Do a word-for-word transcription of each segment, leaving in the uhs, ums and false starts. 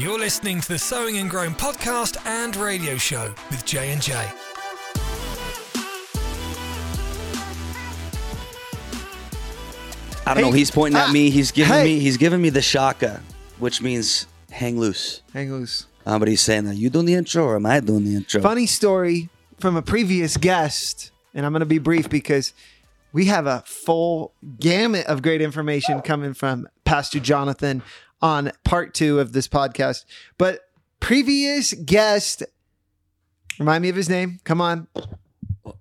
You're listening to the Sowing and Growing podcast and radio show with Jay and Jay. I don't hey. know. He's pointing ah. at me. He's giving hey. me. He's giving me the shaka, which means hang loose. Hang loose. Uh, but he's saying, "Are you doing the intro, or am I doing the intro?" Funny story from a previous guest, and I'm going to be brief because we have a full gamut of great information coming from Pastor Jonathan on part two of this podcast. But previous guest, remind me of his name. Come on.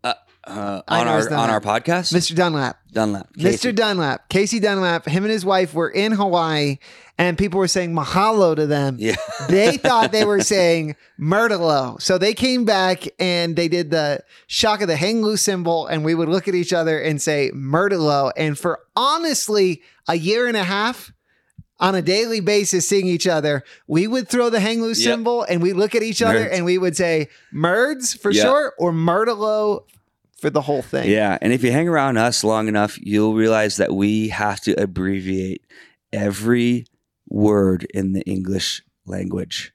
Uh- Uh, on our Dunlap. on our podcast, Mister Dunlap, Dunlap, Casey. Mister Dunlap, Casey Dunlap. Him and his wife were in Hawaii, and people were saying mahalo to them. Yeah, they thought they were saying murderlo, so they came back and they did the shock of the hang loose symbol, and we would look at each other and say murderlo. And for honestly a year and a half, on a daily basis, seeing each other, we would throw the hang loose yep. symbol, and we look at each other Merds. and we would say merds for yep. short or murderlo. For the whole thing. Yeah. And if you hang around us long enough, you'll realize that we have to abbreviate every word in the English language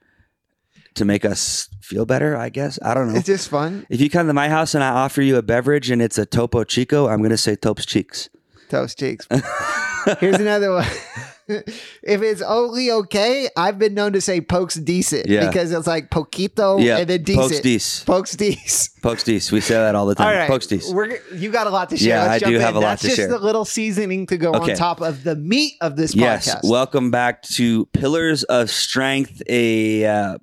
to make us feel better, I guess. I don't know. It's just fun. If you come to my house and I offer you a beverage and it's a Topo Chico, I'm going to say Tope's Cheeks. Tope's Cheeks. Here's another one. If it's only okay, I've been known to say pokes decent yeah. because it's like poquito yeah. and then decent. Pokes dece. Pokes dece. Pokes dece. We say that all the time. All right. Pokes dece. We're, you got a lot to share. Yeah, Let's I do in. have a That's lot to share. That's just the little seasoning to go okay. on top of the meat of this yes. podcast. Yes. Welcome back to Pillars of Strength, a uh,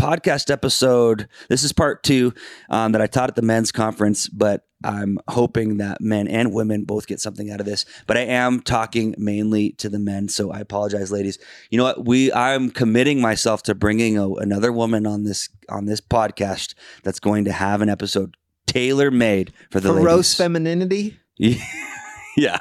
podcast episode. This is part two um, that I taught at the men's conference, but I'm hoping that men and women both get something out of this, but I am talking mainly to the men. So I apologize, ladies. You know what? We, I'm committing myself to bringing a, another woman on this, on this podcast that's going to have an episode tailor made for the gross femininity. Yeah.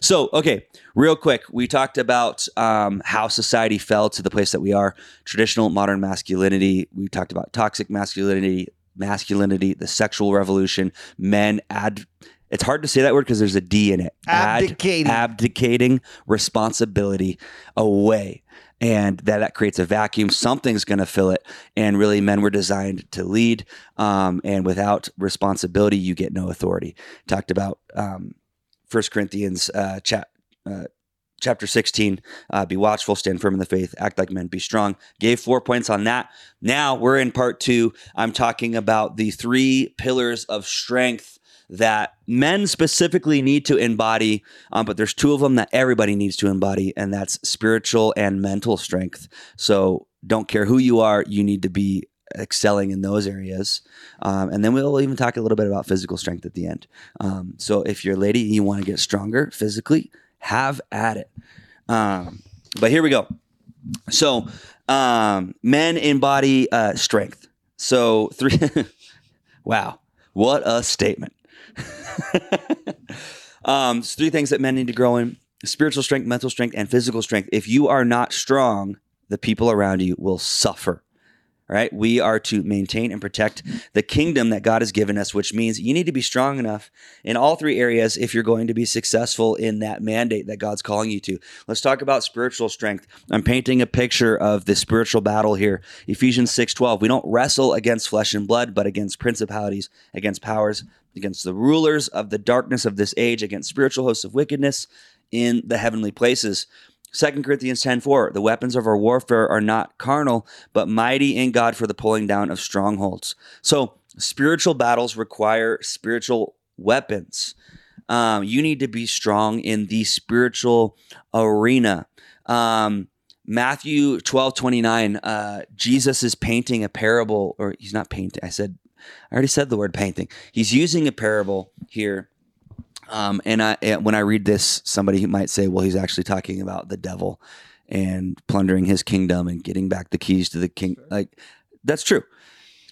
So, okay, real quick. We talked about um, how society fell to the place that we are, traditional modern masculinity. We talked about toxic masculinity, masculinity, the sexual revolution, men ad it's hard to say that word because there's a D in it. Abdicating. Ad, abdicating responsibility away. And that, that creates a vacuum. Something's going to fill it. And really, men were designed to lead. Um, and without responsibility, you get no authority. Talked about um, First Corinthians uh, chap, uh, chapter sixteen, uh, be watchful, stand firm in the faith, act like men, be strong. Gave four points on that. Now we're in part two. I'm talking about the three pillars of strength that men specifically need to embody, um, but there's two of them that everybody needs to embody, and that's spiritual and mental strength. So don't care who you are, you need to be excelling in those areas. Um, and then we'll even talk a little bit about physical strength at the end. Um, so if you're a lady and you want to get stronger physically, have at it. Um, but here we go. So um, men embody uh, strength. So three. Wow. What a statement. um, so three things that men need to grow in: spiritual strength, mental strength, and physical strength. If you are not strong, the people around you will suffer. Right? We are to maintain and protect the kingdom that God has given us, which means you need to be strong enough in all three areas if you're going to be successful in that mandate that God's calling you to. Let's talk about spiritual strength. I'm painting a picture of the spiritual battle here. Ephesians six twelve. We don't wrestle against flesh and blood, but against principalities, against powers, against the rulers of the darkness of this age, against spiritual hosts of wickedness in the heavenly places. Second Corinthians ten four, the weapons of our warfare are not carnal, but mighty in God for the pulling down of strongholds. So spiritual battles require spiritual weapons. Um, you need to be strong in the spiritual arena. Um, Matthew twelve twenty-nine, uh, Jesus is painting a parable, or he's not painting. I said, I already said the word painting. He's using a parable here. Um, and I, when I read this, somebody might say, well, he's actually talking about the devil and plundering his kingdom and getting back the keys to the king. Like, that's true.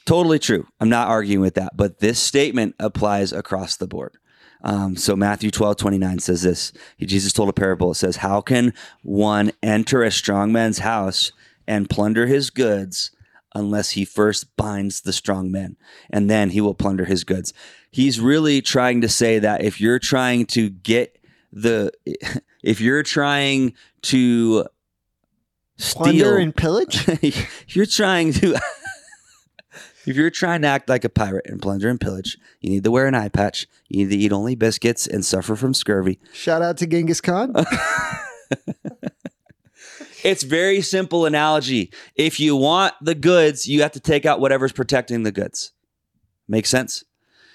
Totally true. I'm not arguing with that, but this statement applies across the board. Um, so Matthew twelve twenty-nine says this, he, Jesus told a parable. It says, how can one enter a strong man's house and plunder his goods unless he first binds the strong man, and then he will plunder his goods? He's really trying to say that if you're trying to get the, if you're trying to steal. Plunder and pillage? You're trying to... If you're trying to act like a pirate and plunder and pillage, you need to wear an eye patch. You need to eat only biscuits and suffer from scurvy. Shout out to Genghis Khan. It's very simple analogy. If you want the goods, you have to take out whatever's protecting the goods. Makes sense?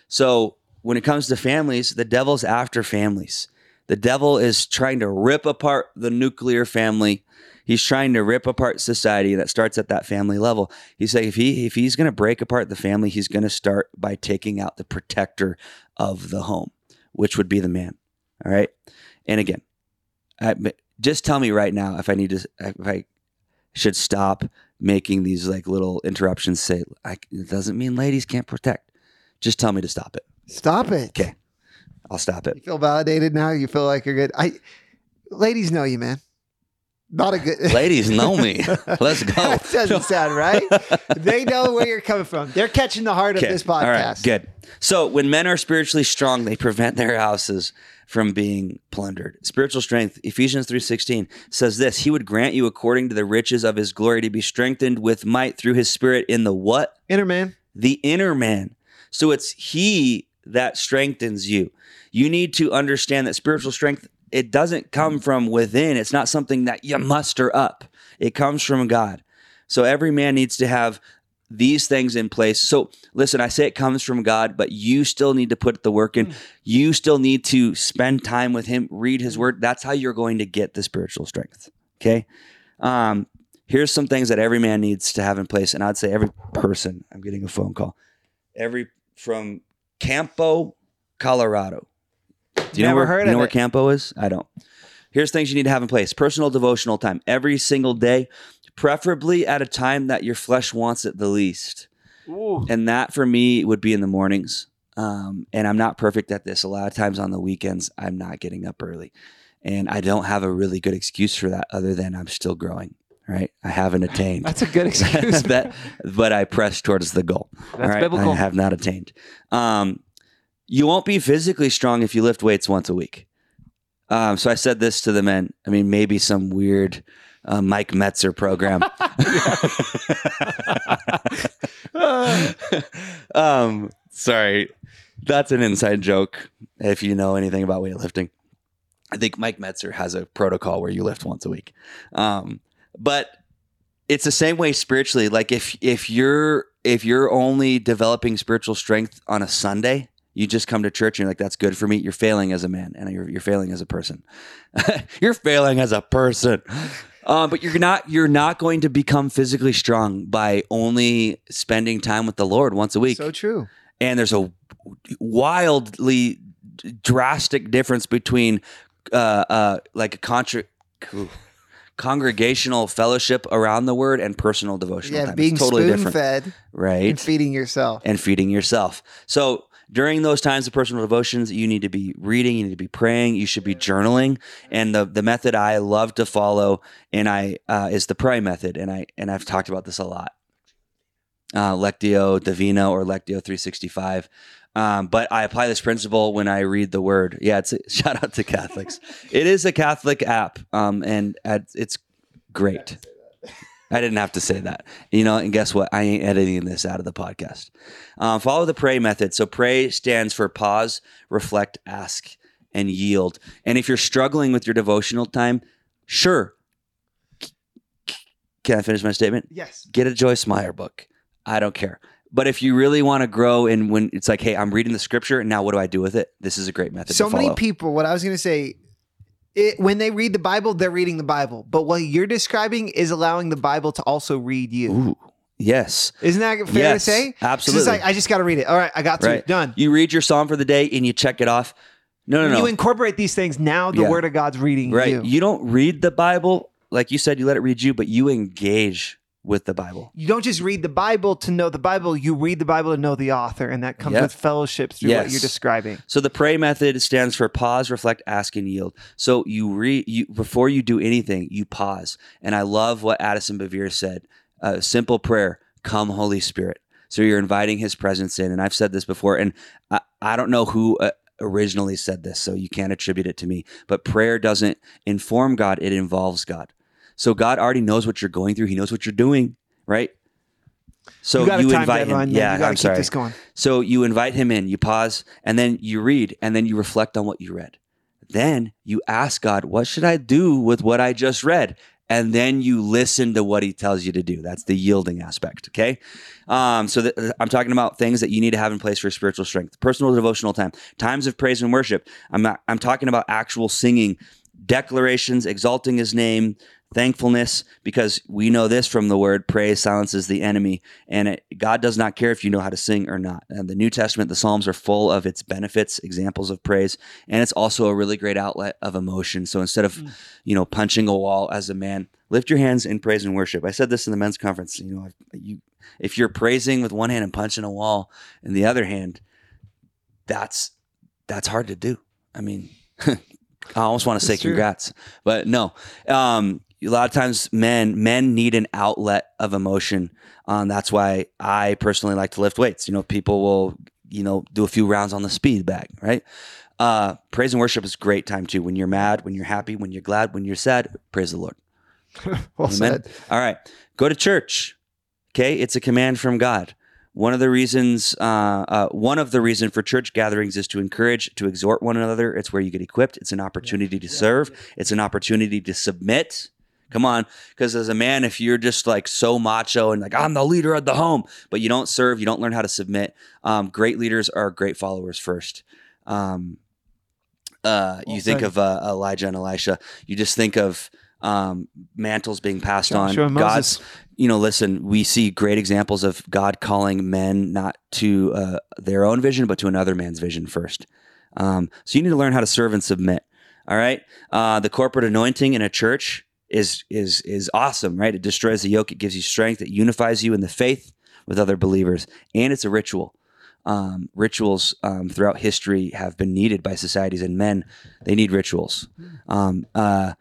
So when it comes to families, the devil's after families. The devil is trying to rip apart the nuclear family. He's trying to rip apart society that starts at that family level. He's like, if he if he's going to break apart the family, he's going to start by taking out the protector of the home, which would be the man. All right. And again, I, just tell me right now if I need to, if I should stop making these like little interruptions. Say, I, it doesn't mean ladies can't protect. Just tell me to stop it. Stop it. Okay, I'll stop it. You feel validated now? You feel like you're good? I, ladies know you, man. Not a good ladies know me. Let's go. That doesn't sound right. They know where you're coming from. They're catching the heart okay. of this podcast. All right, good. So when men are spiritually strong, they prevent their houses from being plundered. Spiritual strength, Ephesians three sixteen says this: He would grant you according to the riches of his glory to be strengthened with might through his spirit in the what? Inner man. The inner man. So it's he that strengthens you. You need to understand that spiritual strength, it doesn't come from within. It's not something that you muster up. It comes from God. So every man needs to have these things in place. So listen, I say it comes from God, but you still need to put the work in. You still need to spend time with him, read his word. That's how you're going to get the spiritual strength. Okay. Um, here's some things that every man needs to have in place. And I'd say every person, I'm getting a phone call, every from Campo, Colorado. Do you Never know, where, heard you know where Campo is? I don't. Here's things you need to have in place. Personal devotional time every single day, preferably at a time that your flesh wants it the least. Ooh. And that for me would be in the mornings. Um, and I'm not perfect at this. A lot of times on the weekends, I'm not getting up early. And I don't have a really good excuse for that other than I'm still growing. Right? I haven't attained. That's a good excuse. that, but I press towards the goal. That's right? Biblical. I have not attained. Um, You won't be physically strong if you lift weights once a week. Um, so I said this to the men. I mean, maybe some weird uh, Mike Metzer program. um, sorry. That's an inside joke if you know anything about weightlifting. I think Mike Metzer has a protocol where you lift once a week. Um, but it's the same way spiritually. Like if if you're if you're only developing spiritual strength on a Sunday, you just come to church and you're like, that's good for me. You're failing as a man and you're, you're failing as a person. You're failing as a person. Um, but you're not you're not going to become physically strong by only spending time with the Lord once a week. So true. And there's a wildly drastic difference between uh, uh, like a contra- congregational fellowship around the word and personal devotional yeah, time. Yeah, being totally spoon-fed different, right? And feeding yourself. And feeding yourself. So during those times of personal devotions, you need to be reading, you need to be praying, you should be journaling. And the the method I love to follow and I uh, is the pray method. And, I, and I've talked about this a lot. Uh, Lectio Divina or Lectio three sixty-five. Um, but I apply this principle when I read the word. Yeah, it's a, shout out to Catholics. It is a Catholic app um, and it's great. I didn't have to say that, you know, and guess what? I ain't editing this out of the podcast. Um, follow the pray method. So pray stands for pause, reflect, ask, and yield. And if you're struggling with your devotional time, sure. Can I finish my statement? Yes. Get a Joyce Meyer book. I don't care. But if you really want to grow and when it's like, hey, I'm reading the scripture and now what do I do with it? This is a great method. So many people, what I was going to say, It, when they read the Bible, they're reading the Bible. But what you're describing is allowing the Bible to also read you. Ooh, yes. Isn't that fair yes, to say? Absolutely. It's like, I just got to read it. All right, I got to. Right. Done. You read your psalm for the day and you check it off. No, no, no. You incorporate these things. Now the yeah. word of God's reading right. you. You don't read the Bible. Like you said, you let it read you, but you engage with the Bible. You don't just read the Bible to know the Bible. You read the Bible to know the author. And that comes yep. with fellowship through yes. what you're describing. So the pray method stands for pause, reflect, ask, and yield. So you read you before you do anything, you pause. And I love what Addison Bevere said. Uh, simple prayer, come Holy Spirit. So you're inviting his presence in. And I've said this before, and I, I don't know who uh, originally said this, so you can't attribute it to me, but prayer doesn't inform God. It involves God. So God already knows what you're going through. He knows what you're doing, right? So you, you invite him. Yeah, you gotta I'm keep sorry. This going. So you invite him in, you pause, and then you read, and then you reflect on what you read. Then you ask God, what should I do with what I just read? And then you listen to what he tells you to do. That's the yielding aspect, okay? Um, so th- I'm talking about things that you need to have in place for spiritual strength. Personal devotional time, times of praise and worship. I'm not, I'm talking about actual singing, declarations, exalting his name, thankfulness, because we know this from the word, praise silences the enemy. And it, God does not care if you know how to sing or not. And the New Testament, the Psalms are full of its benefits, examples of praise. And it's also a really great outlet of emotion. So instead of, mm. you know, punching a wall as a man, lift your hands in praise and worship. I said this in the men's conference, you know, you, if you're praising with one hand and punching a wall in the other hand, that's, that's hard to do. I mean, I almost want to say congrats, but no, um, a lot of times men, men need an outlet of emotion. Um, that's why I personally like to lift weights. You know, people will, you know, do a few rounds on the speed bag, right? Uh, praise and worship is a great time too. When you're mad, when you're happy, when you're glad, when you're sad, praise the Lord. Well said. All right. Go to church. Okay. It's a command from God. One of the reasons, uh, uh, one of the reason for church gatherings is to encourage, to exhort one another. It's where you get equipped. It's an opportunity yeah. to yeah. serve. Yeah. It's an opportunity to submit. Come on, because as a man, if you're just like so macho and like, I'm the leader of the home, but you don't serve, you don't learn how to submit. Um, great leaders are great followers first. Um, uh, well, you think of uh, Elijah and Elisha. You just think of um, mantles being passed sure, on. Sure, God's, you know, listen, we see great examples of God calling men not to uh, their own vision, but to another man's vision first. Um, so you need to learn how to serve and submit. All right. Uh, the corporate anointing in a church is is is awesome, right? It destroys the yoke. It gives you strength. It unifies you in the faith with other believers. And it's a ritual. Um, rituals um, throughout history have been needed by societies, and men, they need rituals. Um, uh,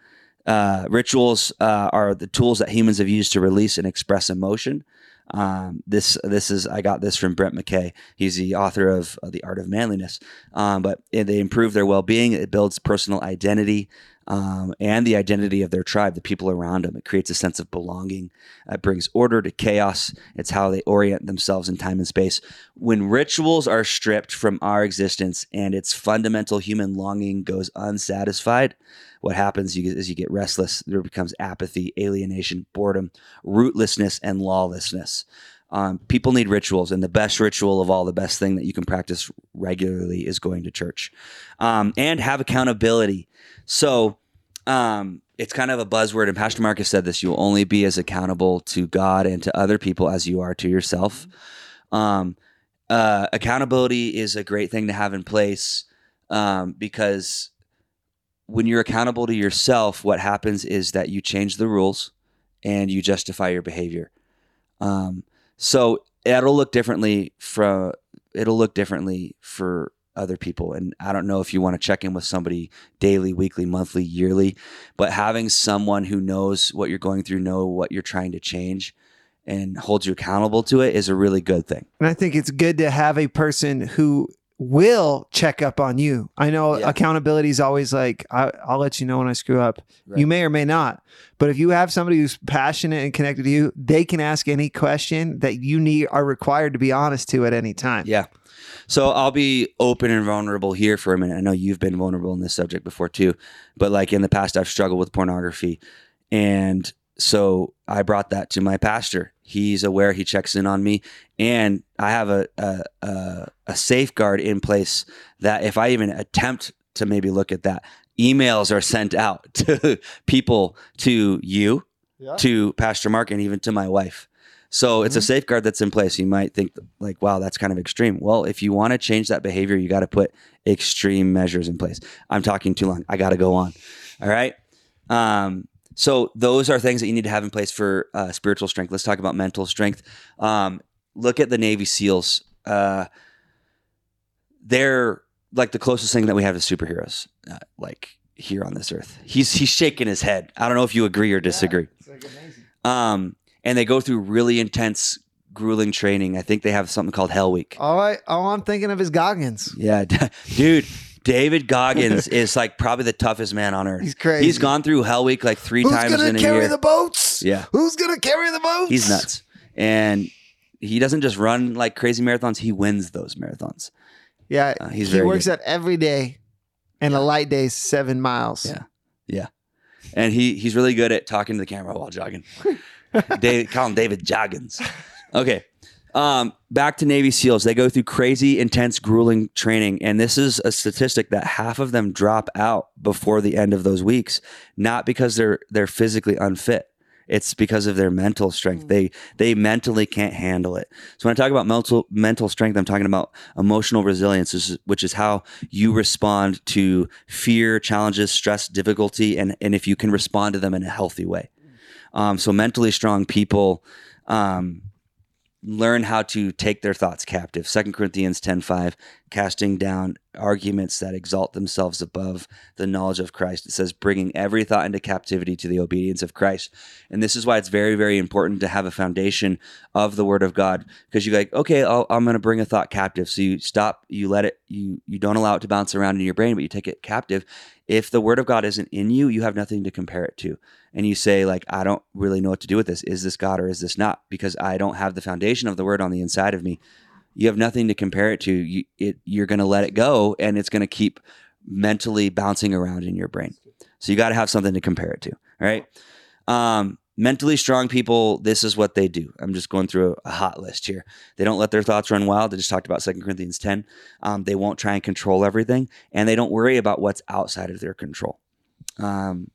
uh, rituals uh, are the tools that humans have used to release and express emotion. Um, this this is I got this from Brent McKay. He's the author of uh, The Art of Manliness. Um, but they improve their well-being. It builds personal identity um, and the identity of their tribe, the people around them. It creates a sense of belonging. It brings order to chaos. It's how they orient themselves in time and space. When rituals are stripped from our existence and its fundamental human longing goes unsatisfied, what happens is you get restless. There becomes apathy, alienation, boredom, rootlessness, and lawlessness. Um, people need rituals, and the best ritual of all, the best thing that you can practice regularly is going to church. Um, and have accountability. So um, it's kind of a buzzword, and Pastor Marcus said this, you'll only be as accountable to God and to other people as you are to yourself. Um, uh, accountability is a great thing to have in place um, because when you're accountable to yourself, what happens is that you change the rules and you justify your behavior. Um, so it'll look differently for, it'll look differently for other people. And I don't know if you want to check in with somebody daily, weekly, monthly, yearly, but having someone who knows what you're going through, know what you're trying to change and holds you accountable to it is a really good thing. And I think it's good to have a person who will check up on you. I know yeah. accountability is always like, I, I'll let you know when I screw up. Right. You may or may not. But if you have somebody who's passionate and connected to you, they can ask any question that you need are required to be honest to at any time. Yeah. So I'll be open and vulnerable here for a minute. I know you've been vulnerable in this subject before too, but like in the past, I've struggled with pornography. And so I brought that to my pastor. He's aware, he checks in on me, and I have a, a, a, a safeguard in place that if I even attempt to maybe look at that, emails are sent out to people, to you, yeah. to Pastor Mark, and even to my wife. So mm-hmm. it's a safeguard that's in place. You might think like, wow, that's kind of extreme. Well, if you want to change that behavior, you got to put extreme measures in place. I'm talking too long. I got to go on. All right. Um, So those are things that you need to have in place for uh, spiritual strength. Let's talk about mental strength. Um, look at the Navy SEALs. Uh, they're like the closest thing that we have to superheroes, uh, like here on this earth. He's he's shaking his head. I don't know if you agree or disagree. Yeah, it's like amazing. Um, and they go through really intense, grueling training. I think they have something called Hell Week. All, I, all I'm thinking of is Goggins. Yeah, dude. David Goggins is like probably the toughest man on earth. He's crazy. He's gone through Hell Week like three Who's times in a year. Who's going to carry the boats? Yeah. Who's going to carry the boats? He's nuts. And he doesn't just run like crazy marathons. He wins those marathons. Yeah. Uh, he's he very works good. out every day, and a light day is seven miles. Yeah. Yeah. And he he's really good at talking to the camera while jogging. David, call him David Goggins. Okay. Um, back to Navy SEALs. They go through crazy, intense, grueling training. And this is a statistic that half of them drop out before the end of those weeks, not because they're they're physically unfit. It's because of their mental strength. They they mentally can't handle it. So when I talk about mental mental strength, I'm talking about emotional resilience, which is how you respond to fear, challenges, stress, difficulty, and, and if you can respond to them in a healthy way. Um, so mentally strong people um, learn how to take their thoughts captive. Second Corinthians ten five, casting down arguments that exalt themselves above the knowledge of Christ. It says, bringing every thought into captivity to the obedience of Christ. And this is why it's very, very important to have a foundation of the Word of God, because you're like, okay, I'll, I'm going to bring a thought captive. So you stop, you let it, you you don't allow it to bounce around in your brain, but you take it captive. If the Word of God isn't in you, you have nothing to compare it to. And you say like, I don't really know what to do with this. Is this God or is this not? Because I don't have the foundation of the Word on the inside of me. You have nothing to compare it to. You, it, you're going to let it go, and it's going to keep mentally bouncing around in your brain. So you got to have something to compare it to. All right. Um, mentally strong people, this is what they do. I'm just going through a hot list here. They don't let their thoughts run wild. I just talked about Second Corinthians ten. Um, they won't try and control everything, and they don't worry about what's outside of their control. Um,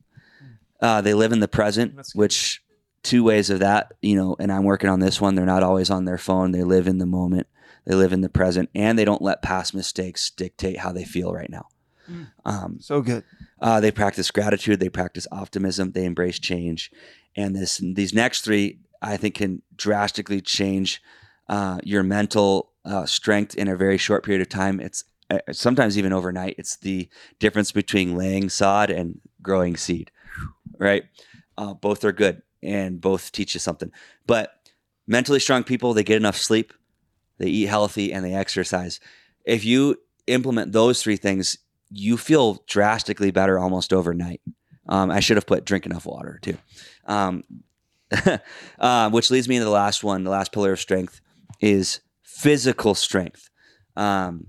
uh, they live in the present, which two ways of that, you know, and I'm working on this one. They're not always on their phone. They live in the moment. They live in the present, and they don't let past mistakes dictate how they feel right now. Um, so good. Uh, they practice gratitude. They practice optimism. They embrace change. And this, these next three, I think, can drastically change uh, your mental uh, strength in a very short period of time. It's uh, sometimes even overnight. It's the difference between laying sod and growing seed, right? Uh, both are good, and both teach you something. But mentally strong people, they get enough sleep. They eat healthy, and they exercise. If you implement those three things, you feel drastically better almost overnight. Um, I should have put drink enough water too, um, uh, which leads me to the last one. The last pillar of strength is physical strength. Um,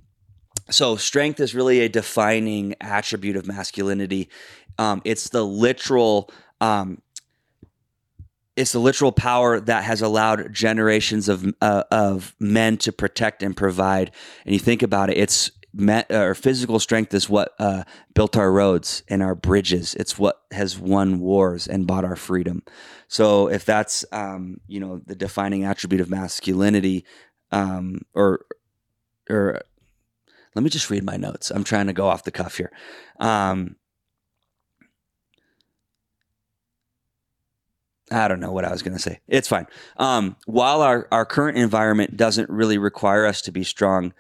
so strength is really a defining attribute of masculinity. Um, it's the literal um, It's the literal power that has allowed generations of uh, of men to protect and provide. And you think about it, it's met, or physical strength is what uh, built our roads and our bridges. It's what has won wars and bought our freedom. So if that's um, you know the defining attribute of masculinity, um, or or let me just read my notes. I'm trying to go off the cuff here. Um, I don't know what I was going to say. It's fine. Um, while our, our current environment doesn't really require us to be strong,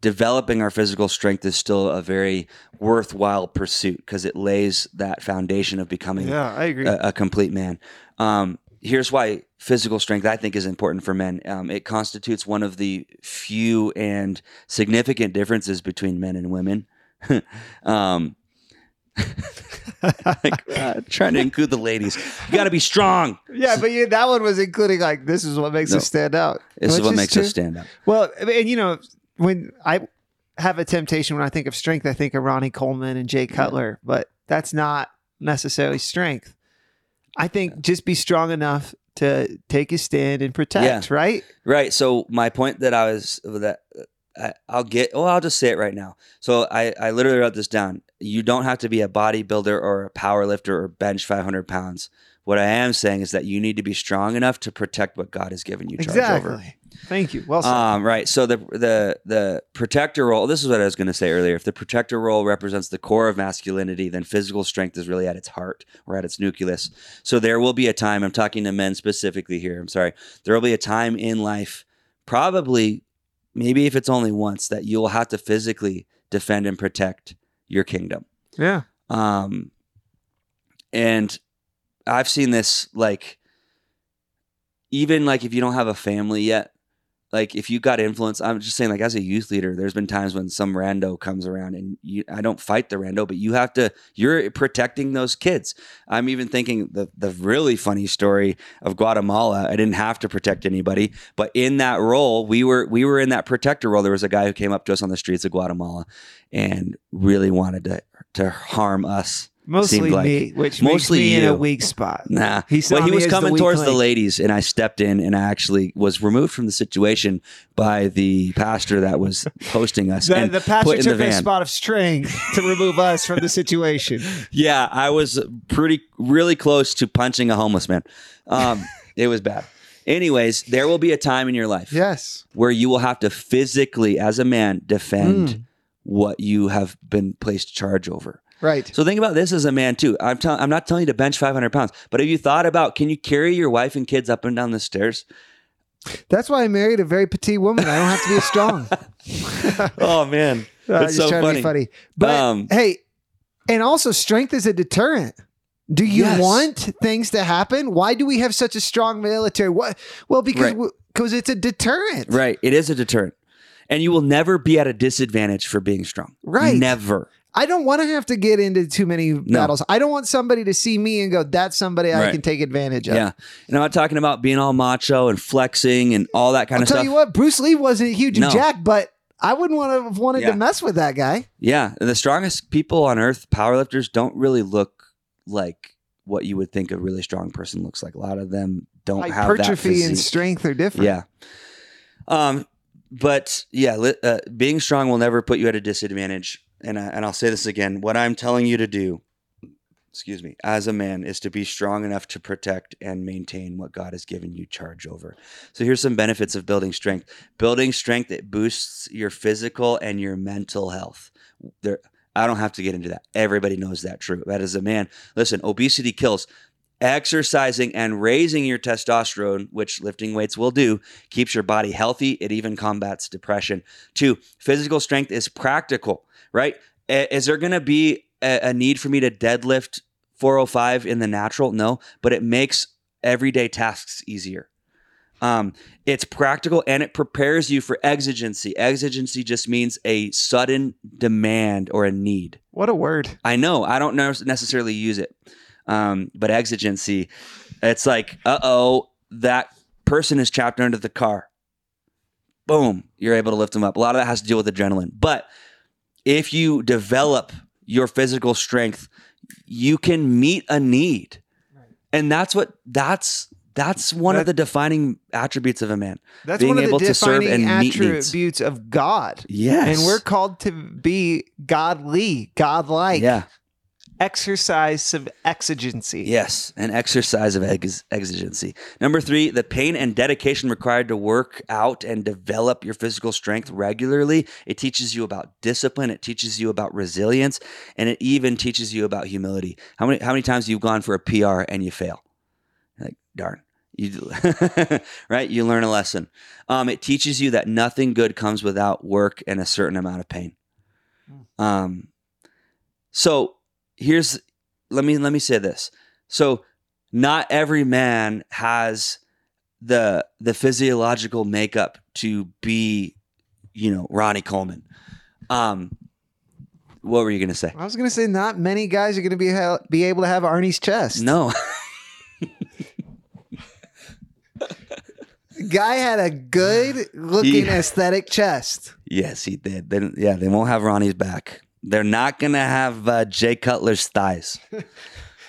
developing our physical strength is still a very worthwhile pursuit because it lays that foundation of becoming yeah, I agree. A, a complete man. Um, here's why physical strength, I think, is important for men. Um, it constitutes one of the few and significant differences between men and women. um, like, uh, trying to include the ladies. You got to be strong. Yeah, but you, that one was including like this is what makes no, us stand out. This is what makes true. us stand out. Well, and you know, when I have a temptation when I think of strength, I think of Ronnie Coleman and Jay Cutler, yeah. but that's not necessarily strength. I think yeah. just be strong enough to take a stand and protect. Yeah. Right. Right. So my point that I was that I, I'll get. Well, I'll just say it right now. So I I literally wrote this down. You don't have to be a bodybuilder or a power lifter or bench five hundred pounds. What I am saying is that you need to be strong enough to protect what God has given you charge exactly. over. Thank you. Well said. Um, right. So the the the protector role, this is what I was going to say earlier. If the protector role represents the core of masculinity, then physical strength is really at its heart or at its nucleus. So there will be a time, I'm talking to men specifically here, I'm sorry. There will be a time in life, probably, maybe if it's only once, that you'll have to physically defend and protect your kingdom. Yeah. Um, and I've seen this, like, even like if you don't have a family yet, like if you got influence, I'm just saying, like as a youth leader, there's been times when some rando comes around and you, I don't fight the rando, but you have to, you're protecting those kids. I'm even thinking the the really funny story of Guatemala. I didn't have to protect anybody, but in that role, we were, we were in that protector role. There was a guy who came up to us on the streets of Guatemala and really wanted to, to harm us. Mostly like. me, which Mostly makes me you. in a weak spot. Nah. He well, he was coming the towards link. the ladies, and I stepped in, and I actually was removed from the situation by the pastor that was hosting us. the, and the pastor put in took the van. a spot of strength to remove us from the situation. Yeah, I was pretty, really close to punching a homeless man. Um, it was bad. Anyways, there will be a time in your life, yes, where you will have to physically, as a man, defend mm. what you have been placed charge over. Right. So think about this as a man too. I'm telling, I'm not telling you to bench five hundred pounds, but have you thought about, can you carry your wife and kids up and down the stairs? That's why I married a very petite woman. I don't have to be strong. Oh man. That's uh, so trying funny. To be funny. But um, hey, and also strength is a deterrent. Do you yes. want things to happen? Why do we have such a strong military? What? Well, because right. cause it's a deterrent. Right. It is a deterrent. And you will never be at a disadvantage for being strong. Right. Never. I don't want to have to get into too many no. battles. I don't want somebody to see me and go, that's somebody right. I can take advantage of. Yeah. And I'm not talking about being all macho and flexing and all that kind I'll of stuff. I'll tell you what, Bruce Lee wasn't huge no. and jacked, but I wouldn't want to have wanted yeah. to mess with that guy. Yeah. And the strongest people on earth, powerlifters, don't really look like what you would think a really strong person looks like. A lot of them don't Hypertrophy have that Hypertrophy and strength are different. Yeah. Um. But yeah, uh, being strong will never put you at a disadvantage. And, I, and I'll say this again, what I'm telling you to do, excuse me, as a man is to be strong enough to protect and maintain what God has given you charge over. So here's some benefits of building strength. Building strength, it boosts your physical and your mental health. There, I don't have to get into that. Everybody knows that true. That is a man. Listen, obesity kills. Exercising and raising your testosterone, which lifting weights will do, keeps your body healthy. It even combats depression. Two, physical strength is practical. Right? Is there going to be a need for me to deadlift four oh five in the natural? No, but it makes everyday tasks easier. Um, it's practical and it prepares you for exigency. Exigency just means a sudden demand or a need. What a word. I know. I don't necessarily use it. Um, but exigency, it's like, uh-oh, that person is trapped under the car. Boom. You're able to lift them up. A lot of that has to deal with adrenaline, but if you develop your physical strength, you can meet a need. Right. And that's what that's that's one that, of the defining attributes of a man. That's being one of able the defining to serve and attributes meet needs. Of God. Yes. And we're called to be godly, godlike. Yeah. Exercise of exigency. Yes, an exercise of ex- exigency. Number three, the pain and dedication required to work out and develop your physical strength regularly. It teaches you about discipline. It teaches you about resilience, and it even teaches you about humility. How many how many times you've gone for a P R and you fail? Like, darn. You, right? You learn a lesson. Um, it teaches you that nothing good comes without work and a certain amount of pain. Um, so. Here's, let me, let me say this. So not every man has the, the physiological makeup to be, you know, Ronnie Coleman. Um, what were you going to say? I was going to say, not many guys are going to be, ha- be able to have Arnie's chest. No. Guy had a good looking yeah. aesthetic chest. Yes, he did. They, yeah. They won't have Ronnie's back. They're not going to have uh, Jay Cutler's thighs.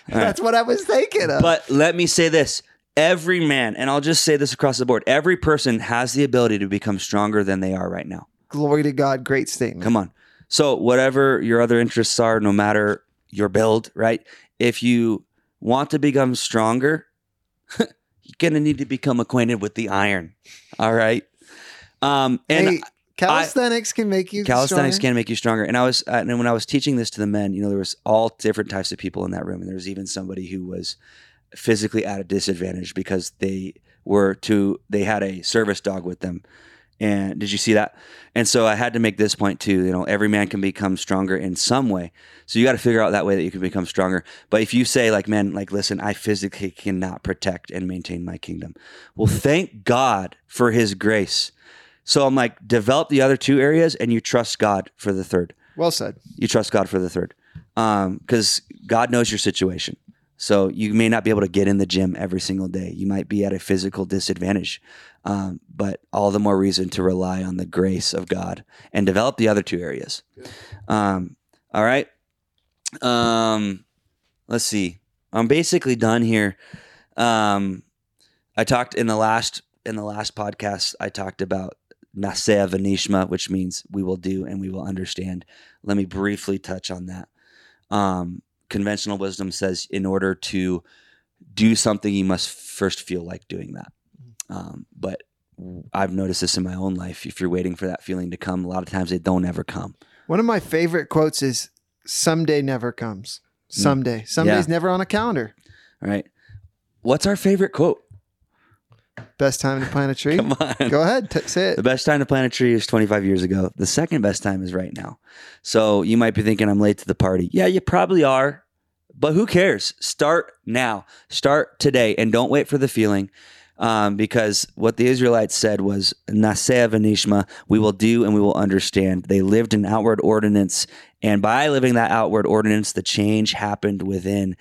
That's right. What I was thinking of. But let me say this. Every man, and I'll just say this across the board, every person has the ability to become stronger than they are right now. Glory to God. Great statement. Come on. So whatever your other interests are, no matter your build, right? If you want to become stronger, you're going to need to become acquainted with the iron. All right. Um, and... Hey. Calisthenics I, can make you calisthenics stronger. can make you stronger. And I was, uh, and when I was teaching this to the men, you know, there was all different types of people in that room, and there was even somebody who was physically at a disadvantage because they were too. They had a service dog with them, And did you see that? And so I had to make this point too, you know, every man can become stronger in some way. So you got to figure out that way that you can become stronger. But if you say like, man, like, listen, I physically cannot protect and maintain my kingdom. Well, thank God for his grace. So I'm like, develop the other two areas and you trust God for the third. Well said. You trust God for the third. Um, 'cause God knows your situation. So you may not be able to get in the gym every single day. You might be at a physical disadvantage, um, but all the more reason to rely on the grace of God and develop the other two areas. Um, all right. Um, let's see. I'm basically done here. Um, I talked in the last in the last podcast. I talked about Naseh V'Nishma, which means we will do and we will understand. Let me briefly touch on that. Um, Conventional wisdom says in order to do something, you must first feel like doing that. Um, but I've noticed this in my own life. If you're waiting for that feeling to come, a lot of times they don't ever come. One of my favorite quotes is, someday never comes. Someday. Someday's yeah. never on a calendar. All right. What's our favorite quote? Best time to plant a tree. Come on. Go ahead. T- say it. The best time to plant a tree is twenty-five years ago. The second best time is right now. So you might be thinking I'm late to the party. Yeah, you probably are, but who cares? Start now. Start today and don't wait for the feeling um, because what the Israelites said was Naseh V'Nishma, we will do and we will understand. They lived an outward ordinance, and by living that outward ordinance, the change happened within.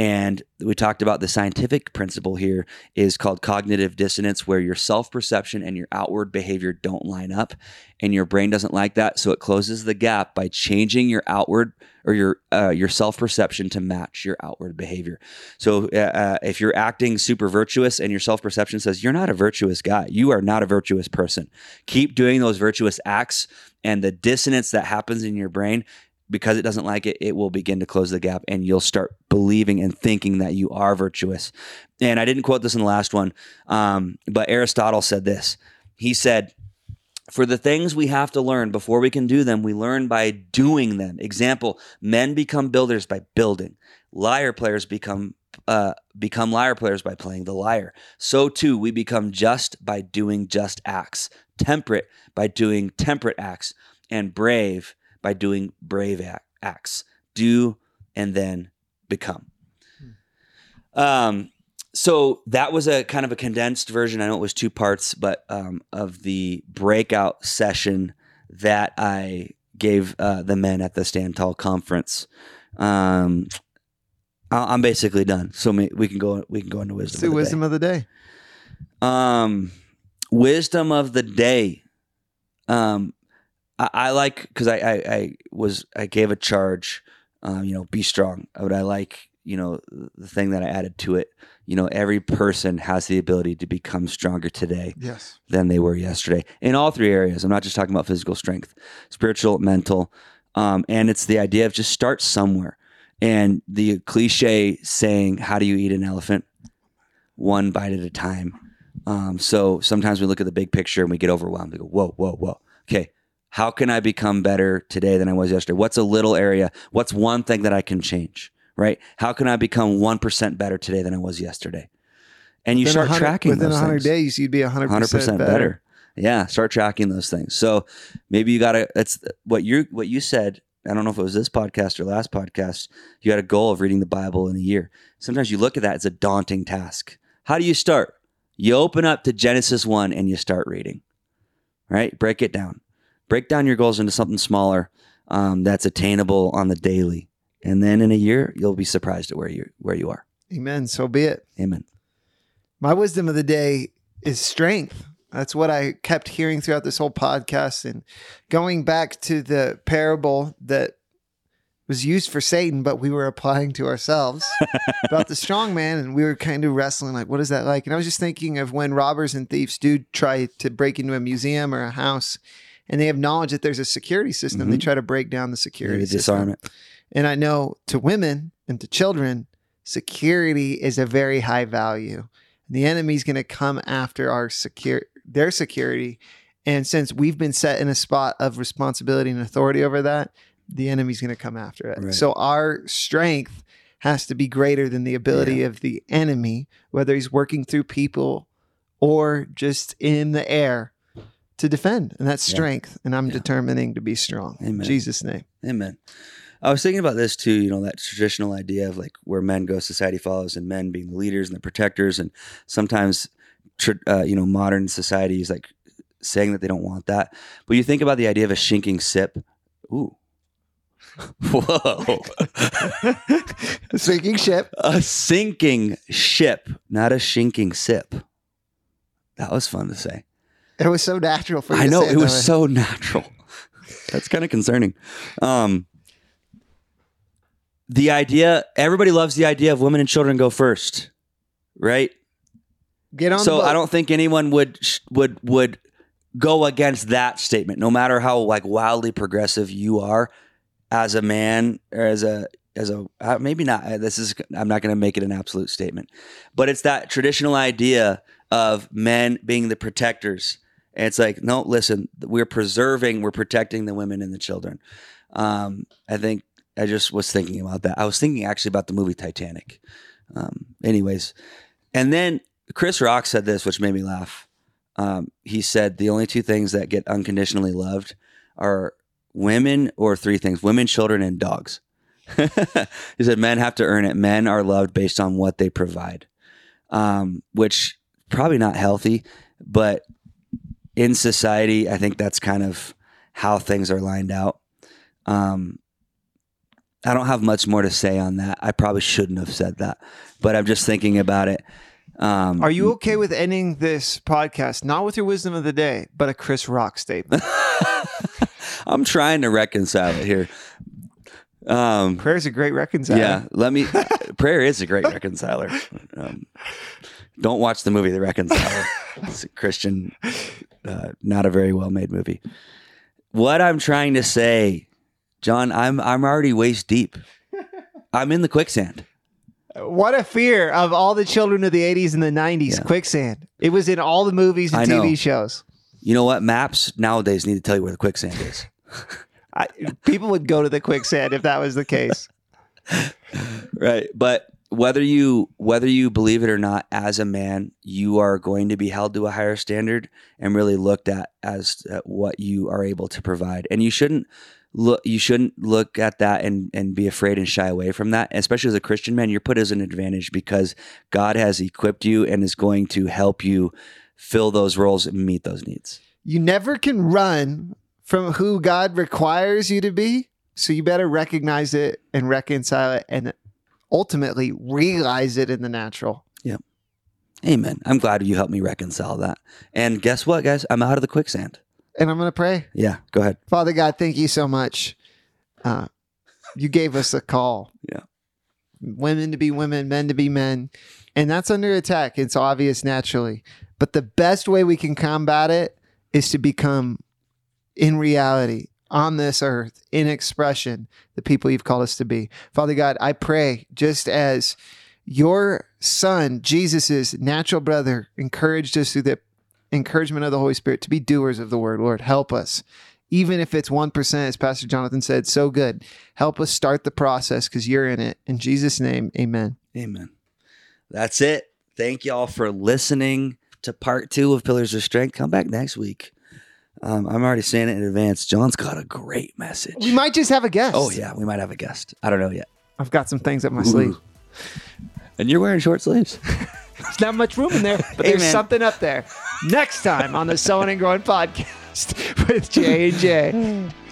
And we talked about the scientific principle here is called cognitive dissonance, where your self-perception and your outward behavior don't line up and your brain doesn't like that. So it closes the gap by changing your outward or your uh, your self-perception to match your outward behavior. So uh, if you're acting super virtuous and your self-perception says you're not a virtuous guy, you are not a virtuous person. Keep doing those virtuous acts, and the dissonance that happens in your brain, because it doesn't like it, it will begin to close the gap, and you'll start believing and thinking that you are virtuous. And I didn't quote this in the last one, um, but Aristotle said this. He said, for the things we have to learn before we can do them, we learn by doing them. Example, men become builders by building. Lyre players become uh, become lyre players by playing the lyre. So too, we become just by doing just acts, temperate by doing temperate acts, and brave by doing brave acts. Do and then become. Hmm. Um, so that was a kind of a condensed version. I know it was two parts, but um, of the breakout session that I gave uh, the men at the Stand Tall Conference. Um, I- I'm basically done. So we can go. We can go into wisdom. Let's do wisdom of the day. Um, wisdom of the day. Um. I like, because I, I, I was I gave a charge, um, you know, be strong. But I like, you know, the thing that I added to it. You know, every person has the ability to become stronger today yes. than they were yesterday in all three areas. I'm not just talking about physical strength, spiritual, mental, um, and it's the idea of just start somewhere. And the cliche saying, "How do you eat an elephant? One bite at a time." Um, so sometimes we look at the big picture and we get overwhelmed. We go, "Whoa, whoa, whoa! Okay." How can I become better today than I was yesterday? What's a little area? What's one thing that I can change, right? How can I become one percent better today than I was yesterday? And you within start tracking those things. Within one hundred days, you'd be one hundred percent, one hundred percent better. better. Yeah, start tracking those things. So maybe you got to, that's what you what you said, I don't know if it was this podcast or last podcast, you had a goal of reading the Bible in a year. Sometimes you look at that, it's a daunting task. How do you start? You open up to Genesis one and you start reading, right? Break it down. Break down your goals into something smaller um, that's attainable on the daily. And then in a year, you'll be surprised at where you where you are. Amen. So be it. Amen. My wisdom of the day is strength. That's what I kept hearing throughout this whole podcast. And going back to the parable that was used for Satan, but we were applying to ourselves about the strong man. And we were kind of wrestling, like, what is that like? And I was just thinking of when robbers and thieves do try to break into a museum or a house, and they have knowledge that there's a security system. Mm-hmm. They try to break down the security system. Disarm it. And I know to women and to children, security is a very high value. The enemy's going to come after our secure their security. And since we've been set in a spot of responsibility and authority over that, the enemy's going to come after it. Right. So our strength has to be greater than the ability yeah. of the enemy, whether he's working through people or just in the air, to defend, and that's strength. Yeah. And I'm yeah. determining to be strong. Amen. In Jesus' name. Amen. I was thinking about this too, you know, that traditional idea of like where men go, society follows, and men being the leaders and the protectors. And sometimes, uh, you know, modern society is like saying that they don't want that. But you think about the idea of a shinking sip. Ooh. Whoa. A sinking ship. A sinking ship, not a shinking sip. That was fun to say. It was so natural for you. I know, to say it, it was so natural. That's kind of concerning. Um, the idea, everybody loves the idea of women and children go first, right? Get on. So I don't think anyone would would would go against that statement, no matter how like wildly progressive you are as a man or as a as a uh, maybe not. This is I'm not going to make it an absolute statement, but it's that traditional idea of men being the protectors. And it's like, no, listen, we're preserving, we're protecting the women and the children. Um, I think I just was thinking about that. I was thinking actually about the movie Titanic. Um, anyways, and then Chris Rock said this, which made me laugh. Um, he said, the only two things that get unconditionally loved are women, or three things: women, children, and dogs. He said, men have to earn it. Men are loved based on what they provide, um, which probably not healthy, but in society, I think that's kind of how things are lined out. Um, I don't have much more to say on that. I probably shouldn't have said that, but I'm just thinking about it. Um, Are you okay with ending this podcast, not with your wisdom of the day, but a Chris Rock statement? I'm trying to reconcile it here. Um, prayer is a great reconciler. Yeah, let me. Prayer is a great reconciler. Um, don't watch the movie The Reconciler. It's a Christian, uh, not a very well-made movie. What I'm trying to say, John, I'm I'm already waist deep. I'm in the quicksand. What a fear of all the children of the eighties and the nineties, yeah. Quicksand. It was in all the movies and I T V know. Shows. You know what? Maps nowadays need to tell you where the quicksand is. I, people would go to the quicksand if that was the case. Right. But whether you whether you believe it or not, as a man, you are going to be held to a higher standard and really looked at as at what you are able to provide. And you shouldn't. Look, you shouldn't look at that and, and be afraid and shy away from that. Especially as a Christian man, you're put as an advantage because God has equipped you and is going to help you fill those roles and meet those needs. You never can run from who God requires you to be. So you better recognize it and reconcile it and ultimately realize it in the natural. Yeah. Amen. I'm glad you helped me reconcile that. And guess what, guys? I'm out of the quicksand. And I'm going to pray. Yeah, go ahead. Father God, thank you so much. Uh, you gave us a call. Yeah. Women to be women, men to be men. And that's under attack. It's obvious naturally. But the best way we can combat it is to become, in reality, on this earth, in expression, the people you've called us to be. Father God, I pray just as your son, Jesus's natural brother, encouraged us through the encouragement of the Holy Spirit to be doers of the word. Lord, help us. Even if it's one percent, as Pastor Jonathan said, so good. Help us start the process because you're in it. In Jesus' name, amen. Amen. That's it. Thank y'all for listening to part two of Pillars of Strength. Come back next week. Um, I'm already saying it in advance. John's got a great message. We might just have a guest. Oh, yeah. We might have a guest. I don't know yet. I've got some things up my Ooh. sleeve. And you're wearing short sleeves. There's not much room in there, but hey, there's man. something up there. Next time on the Sowing and Growing podcast with Jay and Jay.